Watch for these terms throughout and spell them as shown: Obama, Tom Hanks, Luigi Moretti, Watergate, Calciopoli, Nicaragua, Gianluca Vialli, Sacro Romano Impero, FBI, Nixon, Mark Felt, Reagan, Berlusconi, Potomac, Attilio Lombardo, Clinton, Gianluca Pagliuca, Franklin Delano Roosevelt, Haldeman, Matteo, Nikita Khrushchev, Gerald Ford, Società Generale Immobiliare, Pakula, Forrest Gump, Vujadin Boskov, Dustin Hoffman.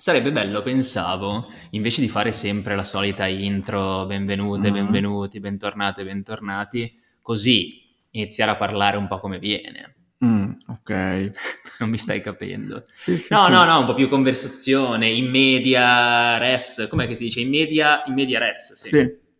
Sarebbe bello, pensavo, invece di fare sempre la solita intro, benvenute, benvenuti, bentornate, bentornati, così iniziare a parlare un po' come viene. Ok. Non mi stai capendo. Sì, no, un po' più conversazione, in media res, com'è che si dice? In media res, sì.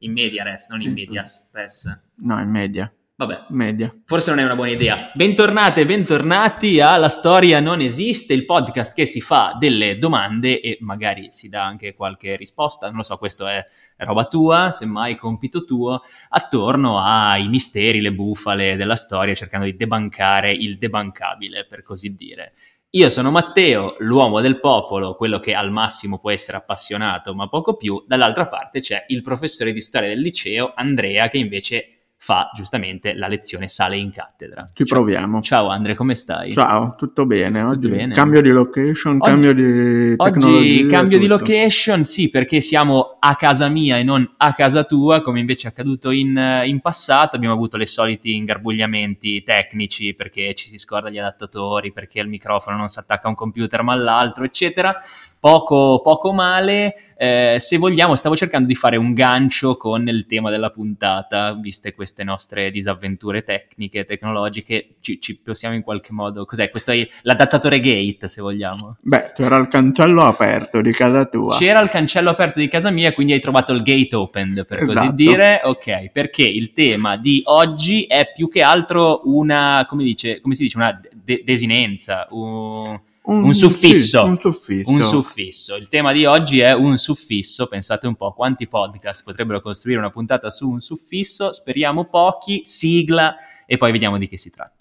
In media res, non sì, in media res. No, in media. Vabbè, media. Forse non è una buona idea. Bentornate e bentornati a La Storia Non Esiste, il podcast che si fa delle domande e magari si dà anche qualche risposta, non lo so, questo è roba tua, semmai compito tuo, attorno ai misteri, le bufale della storia, cercando di debancare il debancabile, per così dire. Io sono Matteo, l'uomo del popolo, quello che al massimo può essere appassionato, ma poco più. Dall'altra parte c'è il professore di storia del liceo, Andrea, che invece fa giustamente la lezione, sale in cattedra. Proviamo. Ciao Andrea, come stai? Ciao, tutto bene. Oggi tutto bene. Cambio di location, cambio di tecnologia. Oggi cambio di location, sì, perché siamo a casa mia e non a casa tua, come invece è accaduto in passato. Abbiamo avuto le soliti ingarbugliamenti tecnici, perché ci si scorda gli adattatori, perché il microfono non si attacca a un computer ma all'altro, eccetera. Poco male, se vogliamo stavo cercando di fare un gancio con il tema della puntata, viste queste nostre disavventure tecniche, tecnologiche, ci possiamo in qualche modo, cos'è, questo è l'adattatore gate se vogliamo. Beh, c'era il cancello aperto di casa tua. C'era il cancello aperto di casa mia, quindi hai trovato il gate opened, per esatto, così dire, ok, perché il tema di oggi è più che altro una, come si dice, una desinenza, un suffisso. Sì, un suffisso. Il tema di oggi è un suffisso. Pensate un po' quanti podcast potrebbero costruire una puntata su un suffisso. Speriamo pochi. Sigla e poi vediamo di che si tratta.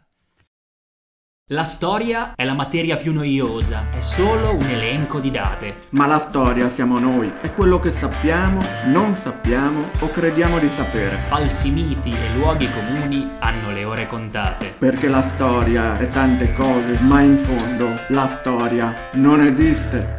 La storia è la materia più noiosa, è solo un elenco di date. Ma la storia siamo noi, è quello che sappiamo, non sappiamo o crediamo di sapere. Falsi miti e luoghi comuni hanno le ore contate. Perché la storia è tante cose, ma in fondo la storia non esiste.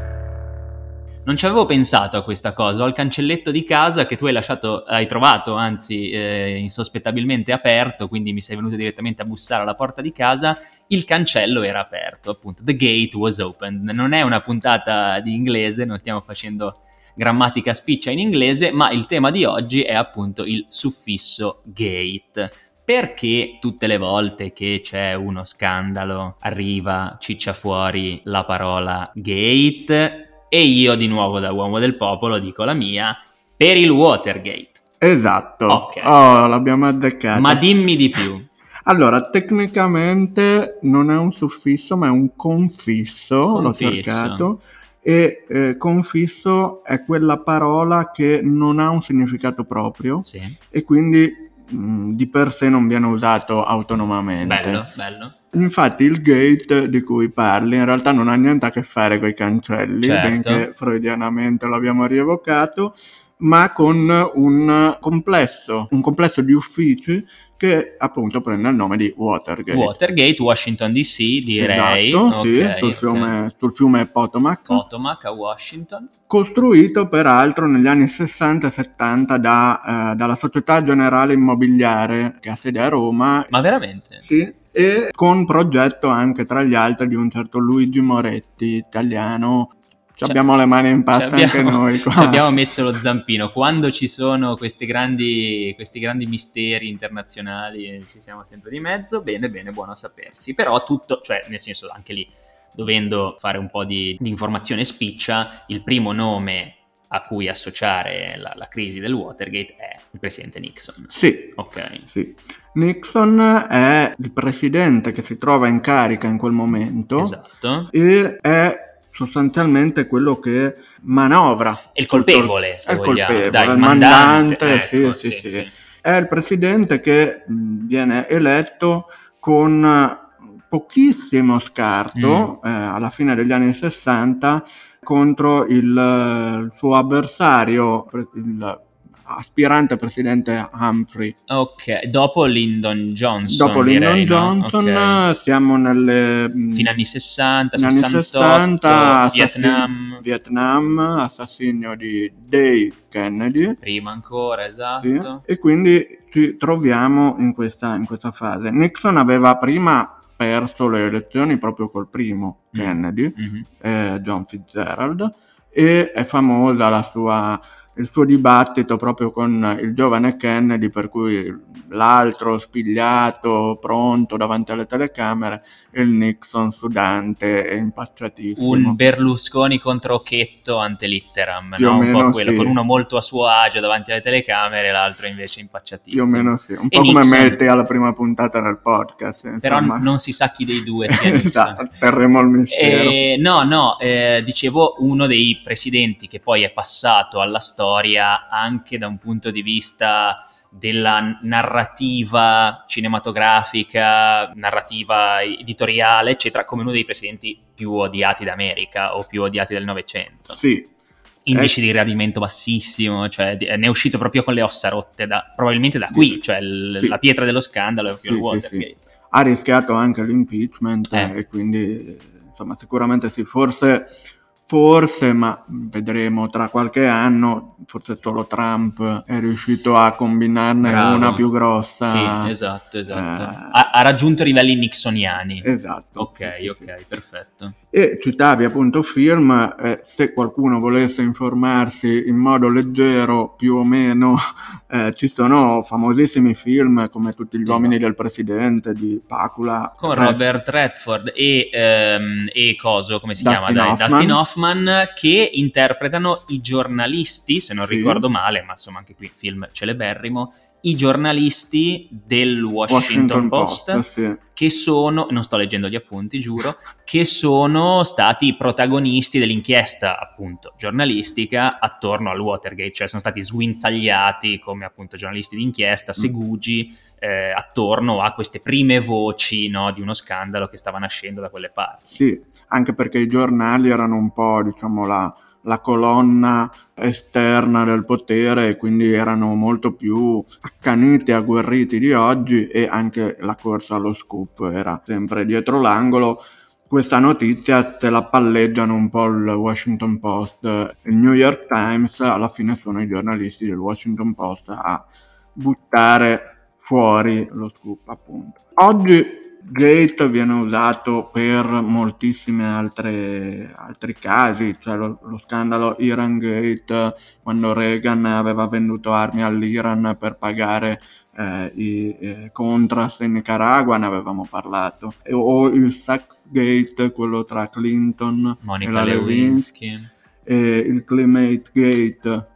Non ci avevo pensato a questa cosa, ho il cancelletto di casa che tu hai trovato, anzi, insospettabilmente aperto, quindi mi sei venuto direttamente a bussare alla porta di casa, il cancello era aperto, appunto, the gate was open. Non è una puntata di inglese, non stiamo facendo grammatica spiccia in inglese, ma il tema di oggi è appunto il suffisso gate. Perché tutte le volte che c'è uno scandalo arriva, ciccia fuori la parola gate? E io di nuovo da uomo del popolo dico la mia, per il Watergate. Esatto, okay. Oh, l'abbiamo azzeccato. Ma dimmi di più. Allora, tecnicamente non è un suffisso ma è un confisso. L'ho cercato. E confisso è quella parola che non ha un significato proprio, sì. E quindi di per sé non viene usato autonomamente. Bello. Infatti il gate di cui parli in realtà non ha niente a che fare con i cancelli, certo, benché freudianamente l'abbiamo rievocato, ma con un complesso di uffici che appunto prende il nome di Watergate, Washington DC, direi. Esatto, okay, sì, sul fiume Potomac a Washington. Costruito peraltro negli anni 60 e 70 dalla Società Generale Immobiliare, che ha sede a Roma. Ma veramente? Sì. E con progetto anche tra gli altri di un certo Luigi Moretti, italiano. Abbiamo le mani in pasta anche noi qua. Ci abbiamo messo lo zampino. Quando ci sono questi grandi misteri internazionali ci siamo sempre di mezzo. Bene, buono a sapersi. Però tutto, cioè nel senso anche lì, dovendo fare un po' di informazione spiccia, il primo nome a cui associare la crisi del Watergate è il presidente Nixon. Sì. Ok. Sì. Nixon è il presidente che si trova in carica in quel momento. Esatto. E è sostanzialmente quello che manovra. È il colpevole, se vogliamo. Dai, il mandante. Ecco, sì. È il presidente che viene eletto con pochissimo scarto alla fine degli anni 60 contro il suo avversario, il aspirante presidente Humphrey. Ok, dopo Lyndon Johnson. Okay. Siamo nelle fine anni 60, 68, Vietnam, assassinio di Dave Kennedy. Prima ancora, esatto. Sì. E quindi ci troviamo in questa fase. Nixon aveva prima perso le elezioni proprio col primo Kennedy, John Fitzgerald, e è famosa il suo dibattito proprio con il giovane Kennedy, per cui l'altro spigliato, pronto davanti alle telecamere, e il Nixon sudante e impacciatissimo. Un Berlusconi contro Occhetto ante litteram, no? Un po' quello, sì, con uno molto a suo agio davanti alle telecamere, l'altro invece impacciatissimo. Più o meno sì, un po' come Matteo alla prima puntata del podcast. Insomma. Però non si sa chi dei due sia Nixon. Terremo il mistero. Dicevo, uno dei presidenti che poi è passato alla storia anche da un punto di vista della narrativa cinematografica, narrativa editoriale, eccetera, come uno dei presidenti più odiati d'America o più odiati del Novecento. Sì. Indice di gradimento bassissimo, cioè ne è uscito proprio con le ossa rotte, probabilmente da qui, cioè la pietra dello scandalo è proprio il Watergate. Sì. Ha rischiato anche l'impeachment e quindi insomma sicuramente sì, forse, ma vedremo tra qualche anno, forse solo Trump è riuscito a combinarne una più grossa. Sì, esatto. Ha raggiunto livelli nixoniani. Esatto. Ok, sì. Perfetto. E citavi appunto film, se qualcuno volesse informarsi in modo leggero più o meno, ci sono famosissimi film come Tutti gli uomini del presidente di Pakula. Con Robert Redford Dustin Hoffman, che interpretano i giornalisti, se non ricordo male, ma insomma anche qui film celeberrimo, i giornalisti del Washington Post che sono, non sto leggendo gli appunti, giuro, che sono stati i protagonisti dell'inchiesta appunto giornalistica attorno al Watergate, cioè sono stati sguinzagliati come appunto giornalisti d'inchiesta, segugi attorno a queste prime voci, no, di uno scandalo che stava nascendo da quelle parti. Sì, anche perché i giornali erano un po', diciamo, la colonna esterna del potere, e quindi erano molto più accaniti e agguerriti di oggi, e anche la corsa allo scoop era sempre dietro l'angolo. Questa notizia te la palleggiano un po' il Washington Post, il New York Times, alla fine sono i giornalisti del Washington Post a buttare fuori lo scoop, appunto. Oggi Gate viene usato per moltissimi altri casi, cioè lo scandalo Iran Gate, quando Reagan aveva venduto armi all'Iran per pagare i Contras in Nicaragua, ne avevamo parlato, o il Sex Gate, quello tra Clinton, Monica e la Lewinsky, e il Climate Gate.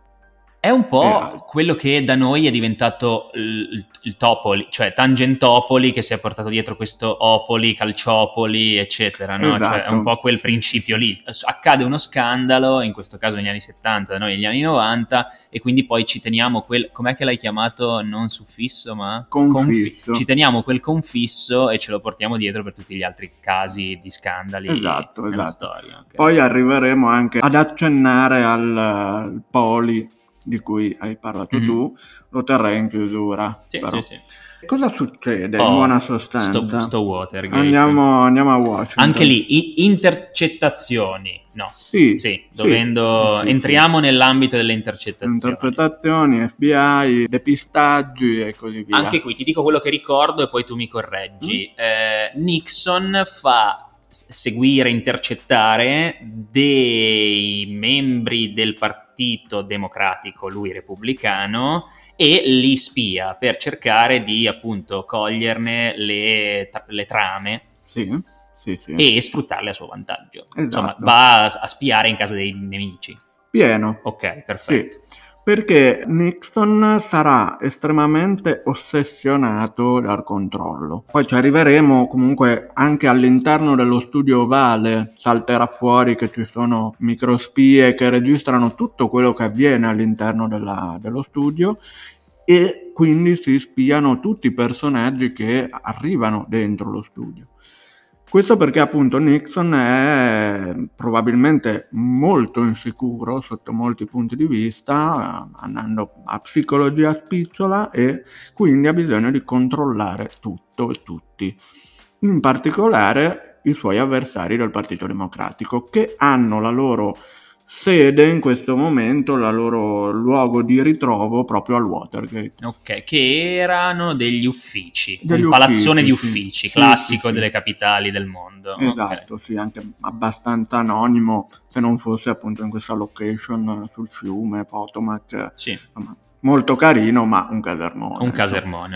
È un po' quello che da noi è diventato il Topoli, cioè Tangentopoli, che si è portato dietro questo Opoli, Calciopoli, eccetera, no? Esatto. Cioè, è un po' quel principio lì. Accade uno scandalo, in questo caso negli anni 70, da noi negli anni 90, e quindi poi ci teniamo quel... Com'è che l'hai chiamato? Non suffisso, ma... Confisso. Ci teniamo quel confisso e ce lo portiamo dietro per tutti gli altri casi di scandali nella storia. Okay. Poi arriveremo anche ad accennare al Poli di cui hai parlato tu, lo terrei in chiusura. Sì. Cosa succede in buona sostanza? Sto Watergate. Andiamo a Washington. Anche lì, intercettazioni, no? Sì, entriamo nell'ambito delle intercettazioni. Intercettazioni, FBI, depistaggi e così via. Anche qui ti dico quello che ricordo e poi tu mi correggi. Nixon fa seguire, intercettare dei membri del Partito Democratico, lui repubblicano, e li spia per cercare di appunto coglierne le trame e sfruttarle a suo vantaggio. Esatto. Insomma, va a spiare in casa dei nemici. Pieno. Ok, perfetto. Sì. Perché Nixon sarà estremamente ossessionato dal controllo. Poi ci arriveremo, comunque anche all'interno dello studio ovale salterà fuori che ci sono microspie che registrano tutto quello che avviene all'interno dello studio, e quindi si spiano tutti i personaggi che arrivano dentro lo studio. Questo perché appunto Nixon è probabilmente molto insicuro sotto molti punti di vista, andando a psicologia spicciola, e quindi ha bisogno di controllare tutto e tutti, in particolare i suoi avversari del Partito Democratico, che hanno la loro sede in questo momento, la loro luogo di ritrovo proprio al Watergate. Ok, che erano degli uffici, un palazzone di uffici, classico delle capitali del mondo. Esatto, okay. Sì, anche abbastanza anonimo, se non fosse appunto in questa location sul fiume Potomac. Sì. Insomma, molto carino, ma un casermone. Un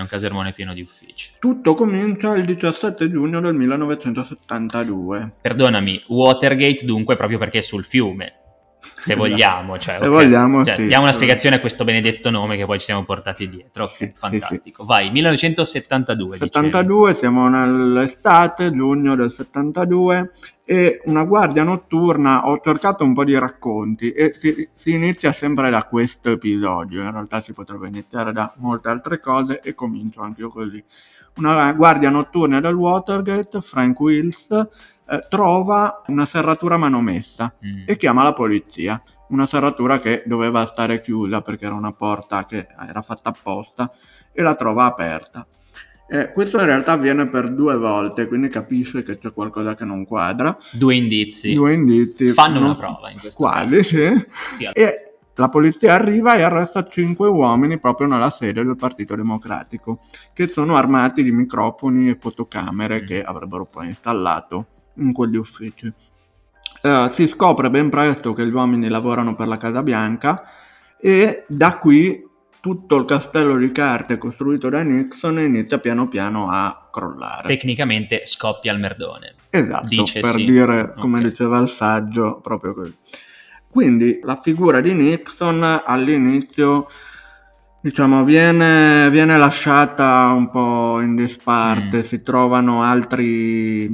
casermone pieno di uffici. Tutto comincia il 17 giugno del 1972. Perdonami, Watergate dunque proprio perché è sul fiume. Se vogliamo, cioè, se okay, vogliamo, cioè, sì, diamo una spiegazione a questo benedetto nome che poi ci siamo portati dietro. Sì, fantastico. Sì, sì. Vai, 1972. Siamo nell'estate, giugno del 72, e una guardia notturna. Ho cercato un po' di racconti e si inizia sempre da questo episodio. In realtà si potrebbe iniziare da molte altre cose e comincio anche io così. Una guardia notturna del Watergate, Frank Wills, trova una serratura manomessa e chiama la polizia. Una serratura che doveva stare chiusa perché era una porta che era fatta apposta, e la trova aperta. Questo in realtà avviene per 2 volte, quindi capisce che c'è qualcosa che non quadra. Due indizi. Fanno una prova in questo caso. Quasi, sì. E la polizia arriva e arresta 5 uomini proprio nella sede del Partito Democratico, che sono armati di microfoni e fotocamere che avrebbero poi installato in quegli uffici. Si scopre ben presto che gli uomini lavorano per la Casa Bianca, e da qui tutto il castello di carte costruito da Nixon inizia piano piano a crollare. Tecnicamente scoppia il merdone. Esatto, dice per sì. Dire, come okay. Diceva il saggio, proprio così. Quindi la figura di Nixon all'inizio, diciamo, viene lasciata un po' in disparte, si trovano altri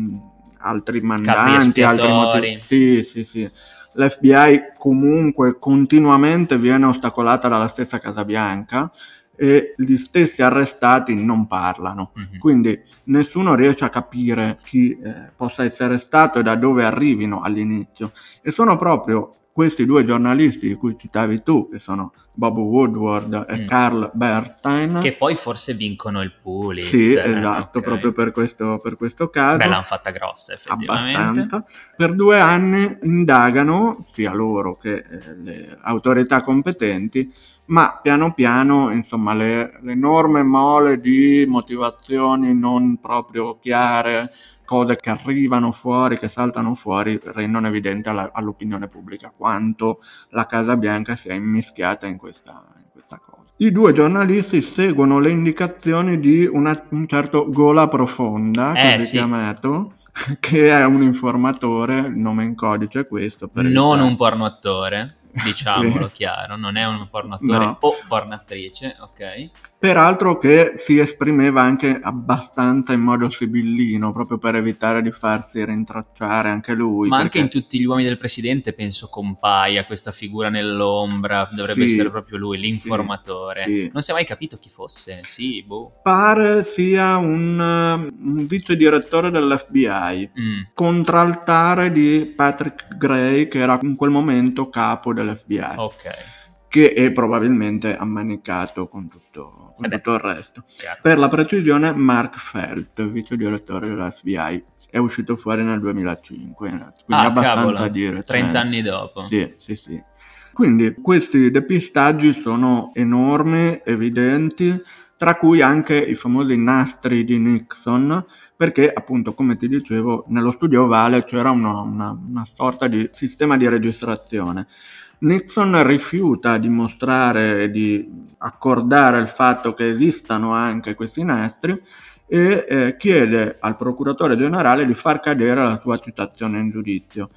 mandanti, altri motivi. Sì. L'FBI comunque continuamente viene ostacolata dalla stessa Casa Bianca e gli stessi arrestati non parlano, quindi nessuno riesce a capire chi possa essere stato e da dove arrivino all'inizio, e sono proprio questi 2 giornalisti di cui citavi tu, che sono Bob Woodward e Carl Bernstein, che poi forse vincono il Pulitzer. Sì, esatto, okay. Proprio per questo caso. Beh, l'hanno fatta grossa, effettivamente. Abbastanza. Per 2 anni indagano, sia loro che le autorità competenti, ma piano piano, insomma, l'enorme mole di motivazioni non proprio chiare, cose che arrivano fuori, che saltano fuori, rendono evidente all'opinione pubblica quanto la Casa Bianca sia immischiata in questa cosa. I 2 giornalisti seguono le indicazioni di un certo Gola Profonda, così chiamato, che è un informatore, il nome in codice è questo. Non un pornoattore. Diciamolo chiaro, non è un pornoattore o pornatrice, ok? Peraltro che si esprimeva anche abbastanza in modo sibillino, proprio per evitare di farsi rintracciare anche lui. Ma perché... anche in Tutti gli uomini del presidente penso compaia questa figura nell'ombra, dovrebbe essere proprio lui, l'informatore. Sì. Non si è mai capito chi fosse, Pare sia un vice direttore dell'FBI, contraltare di Patrick Gray, che era in quel momento capo dell'FBI, che è probabilmente ammanicato con tutto il resto. Chiaro. Per la precisione, Mark Felt, vice direttore dell'FBI, è uscito fuori nel 2005, quindi abbastanza dire. 30 anni dopo. Sì. Quindi questi depistaggi sono enormi, evidenti, tra cui anche i famosi nastri di Nixon, perché appunto, come ti dicevo, nello studio ovale c'era una sorta di sistema di registrazione. Nixon rifiuta di mostrare e di accordare il fatto che esistano anche questi nastri e chiede al procuratore generale di far cadere la sua citazione in giudizio.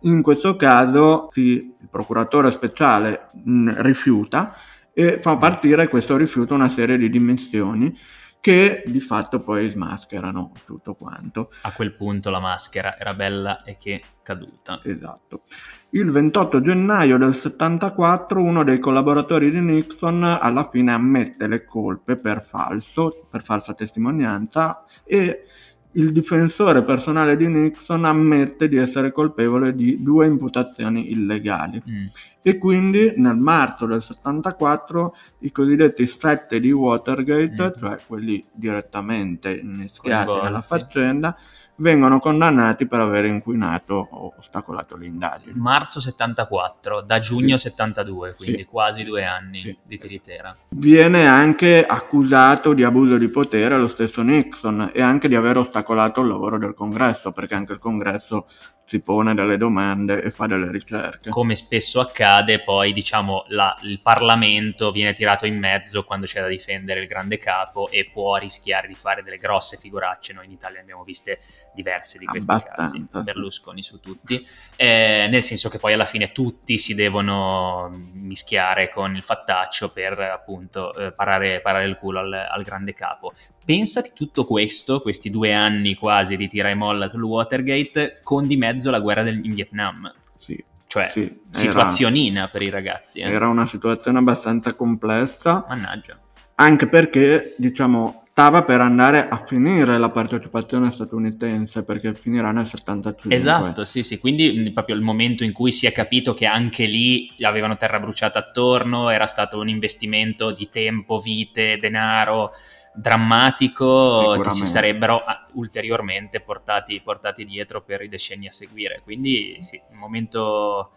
In questo caso il procuratore speciale rifiuta e fa partire questo rifiuto una serie di dimissioni che di fatto poi smascherano tutto quanto. A quel punto la maschera era bella e che caduta. Esatto. Il 28 gennaio del 74 uno dei collaboratori di Nixon alla fine ammette le colpe per falsa testimonianza, e il difensore personale di Nixon ammette di essere colpevole di 2 imputazioni illegali. E quindi nel marzo del 74 i cosiddetti 7 di Watergate, cioè quelli direttamente innescati nella faccenda, vengono condannati per aver inquinato o ostacolato le indagini. Marzo 74, da giugno 72, quindi quasi 2 anni di tiritera. Viene anche accusato di abuso di potere lo stesso Nixon e anche di aver ostacolato il lavoro del Congresso, perché anche il Congresso si pone delle domande e fa delle ricerche. Come spesso accade, poi diciamo il Parlamento viene tirato in mezzo quando c'è da difendere il grande capo e può rischiare di fare delle grosse figuracce. Noi in Italia abbiamo viste diverse di questi casi, Berlusconi su tutti, nel senso che poi alla fine tutti si devono mischiare con il fattaccio per appunto parare il culo al grande capo. Pensati tutto questo, questi 2 anni quasi di tira e molla sul Watergate, con di mezzo la guerra in Vietnam. Sì. Cioè, situazionina per i ragazzi. Era una situazione abbastanza complessa. Mannaggia. Anche perché, diciamo, stava per andare a finire la partecipazione statunitense, perché finirà nel 75. Esatto, sì, quindi proprio il momento in cui si è capito che anche lì avevano terra bruciata attorno, era stato un investimento di tempo, vite, denaro drammatico che si sarebbero ulteriormente portati dietro per i decenni a seguire. Quindi sì, un momento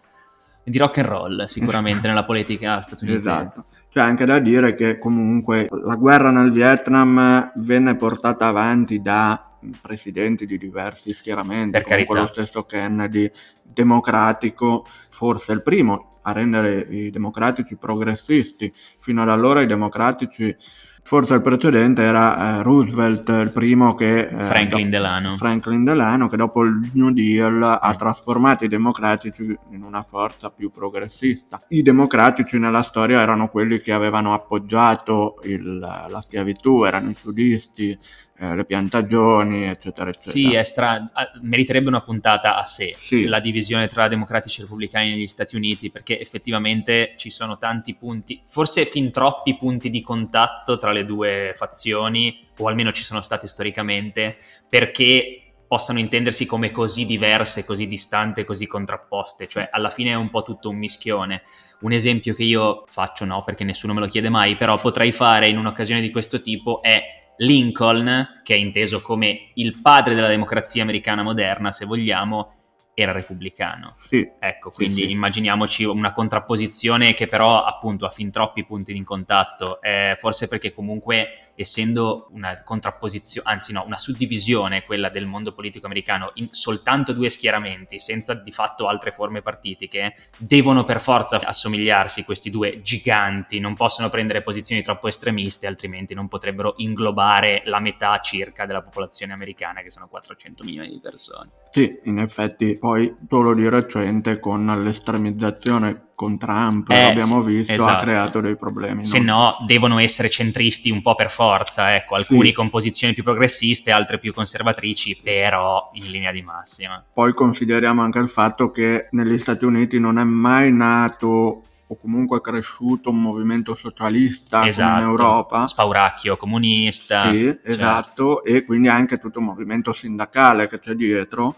di rock and roll sicuramente nella politica statunitense. Esatto. C'è anche da dire che comunque la guerra nel Vietnam venne portata avanti da presidenti di diversi schieramenti, per carità. Con lo stesso Kennedy, democratico, forse il primo a rendere i democratici progressisti. Fino ad allora i democratici, forse il precedente era Roosevelt, il primo che Franklin Delano, che dopo il New Deal ha trasformato i democratici in una forza più progressista. I democratici nella storia erano quelli che avevano appoggiato la schiavitù, erano i sudisti, le piantagioni, eccetera, eccetera. Sì, meriterebbe una puntata a sé, la divisione tra democratici e repubblicani negli Stati Uniti, perché effettivamente ci sono tanti punti, forse fin troppi punti di contatto tra le due fazioni, o almeno ci sono stati storicamente, perché possano intendersi come così diverse, così distante, così contrapposte. Cioè, alla fine è un po' tutto un mischione. Un esempio che io faccio, no, perché nessuno me lo chiede mai, però potrei fare in un'occasione di questo tipo, è Lincoln, che è inteso come il padre della democrazia americana moderna, se vogliamo, era repubblicano. Sì. Ecco, quindi immaginiamoci una contrapposizione che però appunto ha fin troppi punti di contatto, forse perché comunque essendo una contrapposizione, anzi no, una suddivisione, quella del mondo politico americano, in soltanto 2 schieramenti, senza di fatto altre forme partitiche, devono per forza assomigliarsi questi 2 giganti, non possono prendere posizioni troppo estremiste, altrimenti non potrebbero inglobare la metà circa della popolazione americana, che sono 400 milioni di persone. Sì, in effetti, poi solo di recente con l'estremizzazione con Trump, l'abbiamo visto, esatto. Ha creato dei problemi. Se no, devono essere centristi un po' per forza, ecco, alcuni con posizioni più progressiste, altre più conservatrici, però in linea di massima. Poi consideriamo anche il fatto che negli Stati Uniti non è mai nato o comunque è cresciuto un movimento socialista, esatto, come in Europa. Spauracchio comunista. Sì, cioè, esatto, e quindi anche tutto un movimento sindacale che c'è dietro.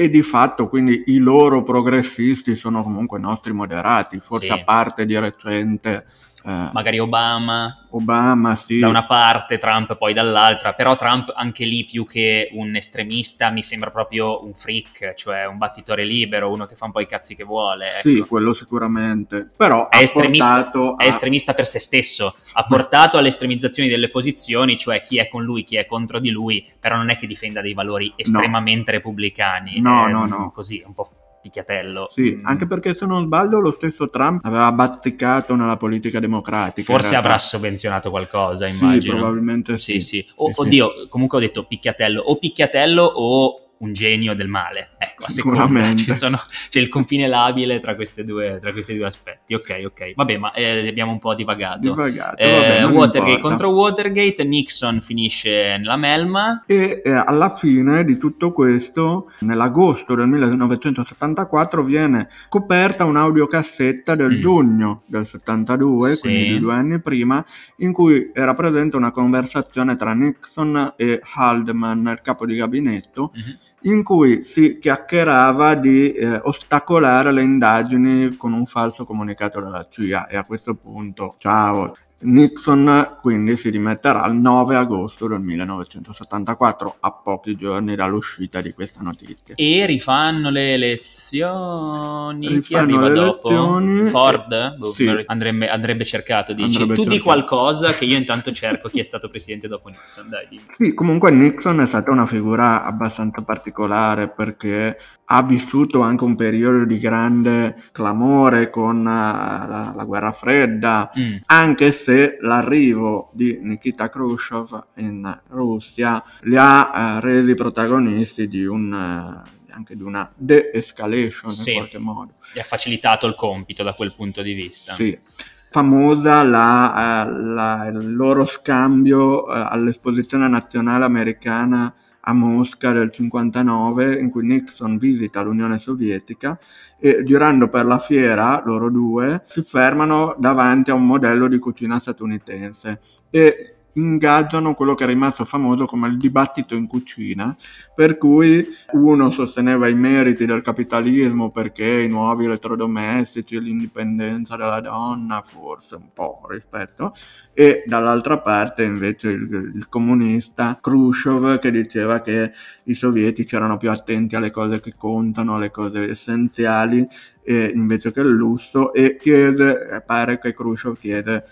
E di fatto quindi i loro progressisti sono comunque nostri moderati, forse a parte di recente. Magari Obama da una parte, Trump poi dall'altra, però Trump anche lì più che un estremista mi sembra proprio un freak, cioè un battitore libero, uno che fa un po' i cazzi che vuole, ecco. Sì, quello sicuramente, però è estremista per se stesso, ha portato all'estremizzazione delle posizioni, cioè chi è con lui, chi è contro di lui, però non è che difenda dei valori estremamente repubblicani, no, così, un po' picchiatello. Sì, anche perché se non sbaglio lo stesso Trump aveva bazzicato nella politica democratica. Forse avrà sovvenzionato qualcosa, immagino. Sì, probabilmente sì. Oddio, comunque ho detto picchiatello o un genio del male. Ecco, a seconda c'è il confine labile tra questi due aspetti. Ok. Vabbè, ma abbiamo un po' divagato. Vabbè, Watergate contro Watergate, Nixon finisce nella melma. E alla fine di tutto questo, nell'agosto del 1974, viene coperta un'audiocassetta del giugno del 72, quindi di 2 anni prima, in cui era presente una conversazione tra Nixon e Haldeman, il capo di gabinetto, in cui si chiacchierava di ostacolare le indagini con un falso comunicato della CIA, e a questo punto, ciao, Nixon quindi si dimetterà il 9 agosto del 1974, a pochi giorni dall'uscita di questa notizia. E rifanno le elezioni. Chi arriva dopo? Ford? Sì. Andrebbe cercato. Dici tu di qualcosa che io intanto cerco chi è stato presidente dopo Nixon. Dai, dimmi. Sì, comunque Nixon è stata una figura abbastanza particolare perché ha vissuto anche un periodo di grande clamore con la guerra fredda, anche se l'arrivo di Nikita Khrushchev in Russia li ha resi protagonisti di anche di una de-escalation, sì, in qualche modo. Gli ha facilitato il compito da quel punto di vista. Sì. Famosa il loro scambio all'Esposizione Nazionale Americana a Mosca del 59, in cui Nixon visita l'Unione Sovietica e girando per la fiera, loro due si fermano davanti a un modello di cucina statunitense e ingaggiano quello che è rimasto famoso come il dibattito in cucina, per cui uno sosteneva i meriti del capitalismo perché i nuovi elettrodomestici e l'indipendenza della donna, forse un po' rispetto, e dall'altra parte invece il comunista Khrushchev che diceva che i sovietici erano più attenti alle cose che contano, alle cose essenziali invece che il lusso, e chiese, pare che Khrushchev chiese: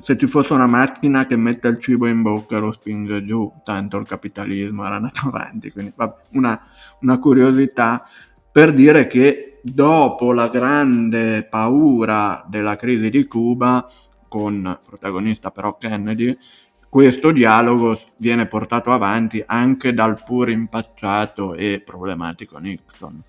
se ci fosse una macchina che mette il cibo in bocca e lo spinge giù, tanto il capitalismo era andato avanti. Quindi una curiosità per dire che dopo la grande paura della crisi di Cuba, con protagonista però Kennedy, questo dialogo viene portato avanti anche dal pur impacciato e problematico Nixon.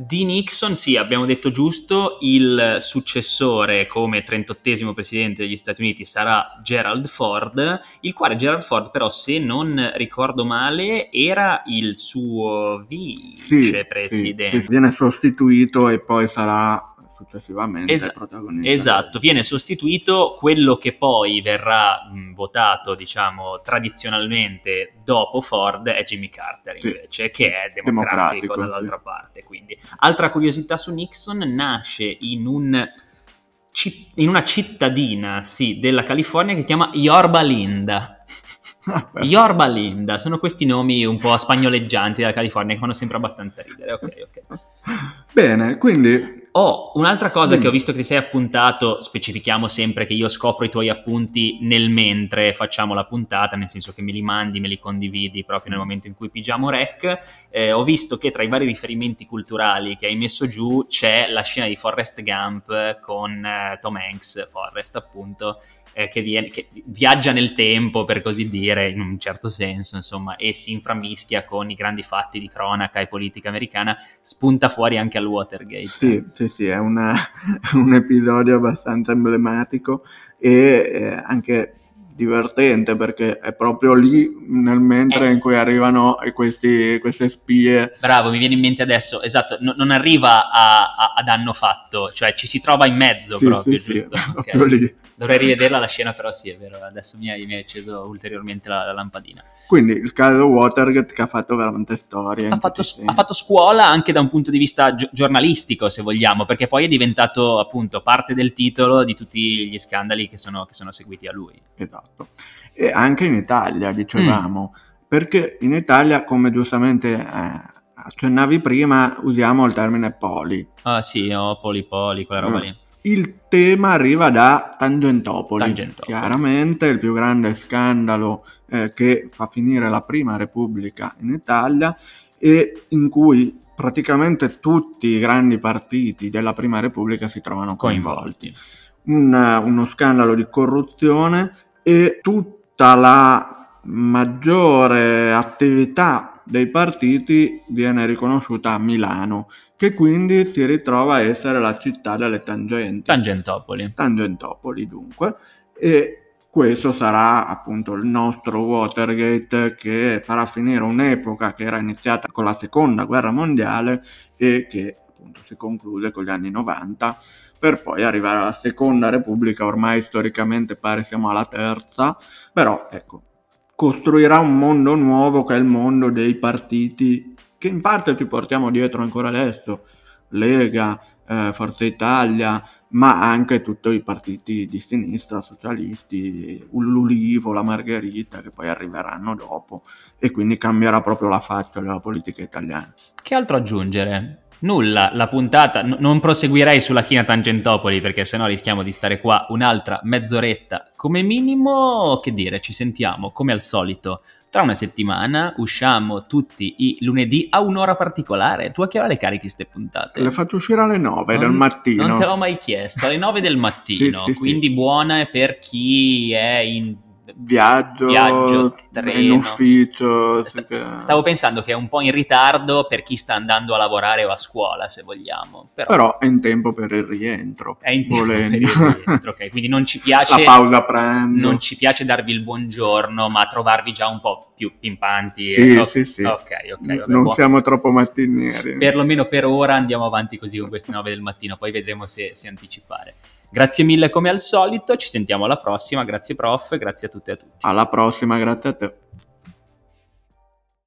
Di Nixon, sì, abbiamo detto giusto, il successore come 38° presidente degli Stati Uniti sarà Gerald Ford, il quale Gerald Ford però, se non ricordo male, era il suo vicepresidente. Sì, viene sostituito e poi sarà successivamente protagonista. Esatto, viene sostituito quello che poi verrà votato, diciamo, tradizionalmente dopo Ford è Jimmy Carter invece, sì, che è democratico dall'altra sì. parte. Quindi, altra curiosità su Nixon, nasce in una cittadina, sì, della California che si chiama Yorba Linda. Yorba Linda, sono questi nomi un po' spagnoleggianti della California che fanno sempre abbastanza ridere. Ok. Bene, quindi un'altra cosa che ho visto che ti sei appuntato, specifichiamo sempre che io scopro i tuoi appunti nel mentre facciamo la puntata, nel senso che me li mandi, me li condividi proprio nel momento in cui pigiamo rec. Ho visto che tra i vari riferimenti culturali che hai messo giù c'è la scena di Forrest Gump con Tom Hanks, Forrest appunto, che viaggia nel tempo, per così dire, in un certo senso, insomma, e si inframmischia con i grandi fatti di cronaca e politica americana, spunta fuori anche al Watergate. Sì, è un episodio abbastanza emblematico e anche divertente, perché è proprio lì nel mentre in cui arrivano queste spie. Bravo, mi viene in mente adesso, esatto, non arriva ad anno fatto, cioè ci si trova in mezzo, giusto? Sì, okay. Proprio lì. Dovrei rivederla la scena, però sì, è vero, adesso mi hai acceso ulteriormente la lampadina. Quindi il caso Watergate che ha fatto veramente storia. Ha fatto scuola anche da un punto di vista giornalistico, se vogliamo, perché poi è diventato appunto parte del titolo di tutti gli scandali che sono seguiti a lui. Esatto. E anche in Italia, dicevamo, perché in Italia, come giustamente accennavi prima, usiamo il termine poli. Ah sì, poli, quella roba lì. Il tema arriva da Tangentopoli. Chiaramente il più grande scandalo che fa finire la prima repubblica in Italia e in cui praticamente tutti i grandi partiti della prima repubblica si trovano coinvolti. Uno scandalo di corruzione e tutta la maggiore attività dei partiti viene riconosciuta a Milano, che quindi si ritrova a essere la città delle tangenti. Tangentopoli, dunque. E questo sarà appunto il nostro Watergate, che farà finire un'epoca che era iniziata con la Seconda Guerra Mondiale e che appunto si conclude con gli anni 90, per poi arrivare alla Seconda Repubblica, ormai storicamente pare siamo alla terza, però ecco, costruirà un mondo nuovo che è il mondo dei partiti che in parte ci portiamo dietro ancora adesso, Lega, Forza Italia, ma anche tutti i partiti di sinistra, socialisti, l'Ulivo, la Margherita, che poi arriveranno dopo, e quindi cambierà proprio la faccia della politica italiana. Che altro aggiungere? Nulla, la puntata, non proseguirei sulla china Tangentopoli, perché sennò rischiamo di stare qua un'altra mezz'oretta come minimo. Che dire, ci sentiamo come al solito tra una settimana, usciamo tutti i lunedì a un'ora particolare. Tu a che ora le carichi ste puntate? Le faccio uscire alle 9 del mattino. Non te l'ho mai chiesto, alle 9 del mattino. Sì, quindi sì. Buona per chi è in viaggio, treno, in ufficio. Stavo pensando che è un po' in ritardo per chi sta andando a lavorare o a scuola, se vogliamo, però è in tempo per il rientro, okay. Quindi non ci piace la pausa pranzo, non ci piace darvi il buongiorno, ma trovarvi già un po' più pimpanti. Sì. Okay, vabbè, non siamo troppo mattinieri, perlomeno per ora andiamo avanti così con queste 9 del mattino, poi vedremo se anticipare. Grazie mille come al solito, ci sentiamo alla prossima, grazie prof, grazie a tutte e a tutti. Alla prossima, grazie a te.